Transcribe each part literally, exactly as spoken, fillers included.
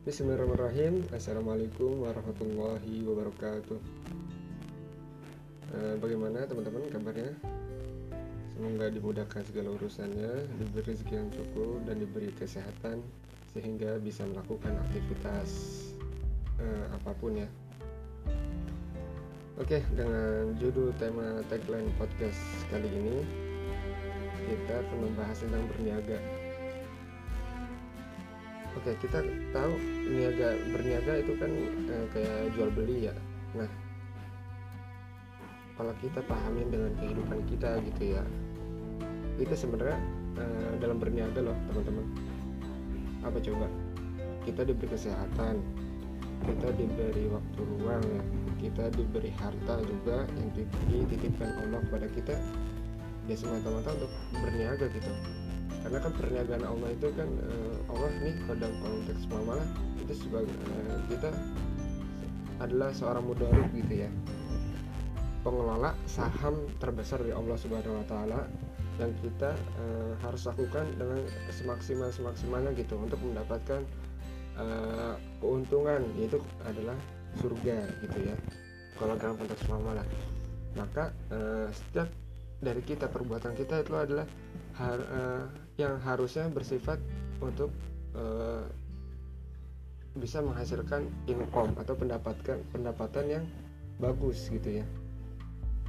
Bismillahirrahmanirrahim. Assalamualaikum warahmatullahi wabarakatuh. eh, Bagaimana teman-teman kabarnya? Semoga dimudahkan segala urusannya, diberi rezeki yang cukup, dan diberi kesehatan sehingga bisa melakukan aktivitas eh, apapun ya. Oke, dengan judul tema tagline podcast kali ini, kita akan membahas tentang berniaga. Oke, kita tahu niaga, berniaga itu kan e, kayak jual beli ya. Nah, kalau kita pahamin dengan kehidupan kita gitu ya, kita sebenarnya e, dalam berniaga loh teman-teman. Apa coba? Kita diberi kesehatan, kita diberi waktu luang ya, kita diberi harta juga yang dititipkan Allah kepada kita ya, semata-mata untuk berniaga gitu. Karena kan perniagaan Allah itu kan uh, Allah nih dalam konteks muamalah itu sebagai uh, kita adalah seorang mudarib gitu ya, pengelola saham terbesar dari Allah Subhanahu Wa Taala, yang kita uh, harus lakukan dengan semaksimal semaksimalnya gitu untuk mendapatkan uh, keuntungan, yaitu adalah surga gitu ya kalau dalam konteks muamalah. Maka uh, setiap dari kita, perbuatan kita itu adalah har, uh, yang harusnya bersifat untuk uh, bisa menghasilkan income atau pendapatan pendapatan yang bagus gitu ya,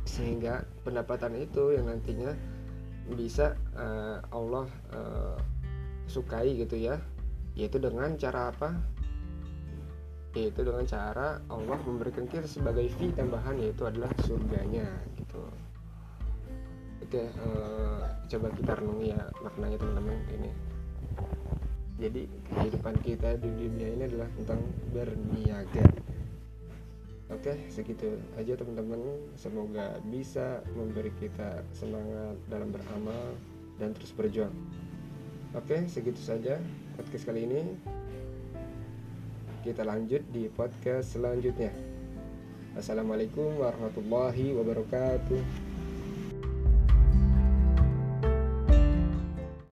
sehingga pendapatan itu yang nantinya bisa uh, Allah uh, sukai gitu ya, yaitu dengan cara apa? Yaitu dengan cara Allah memberikan kita sebagai fee tambahan, yaitu adalah surganya gitu. Oke, eh, coba kita renungi ya maknanya teman-teman ini. Jadi kehidupan kita di dunia ini adalah tentang berniaga. Oke, segitu aja teman-teman. Semoga bisa memberi kita semangat dalam beramal dan terus berjuang. Oke, segitu saja podcast kali ini. Kita lanjut di podcast selanjutnya. Assalamualaikum warahmatullahi wabarakatuh.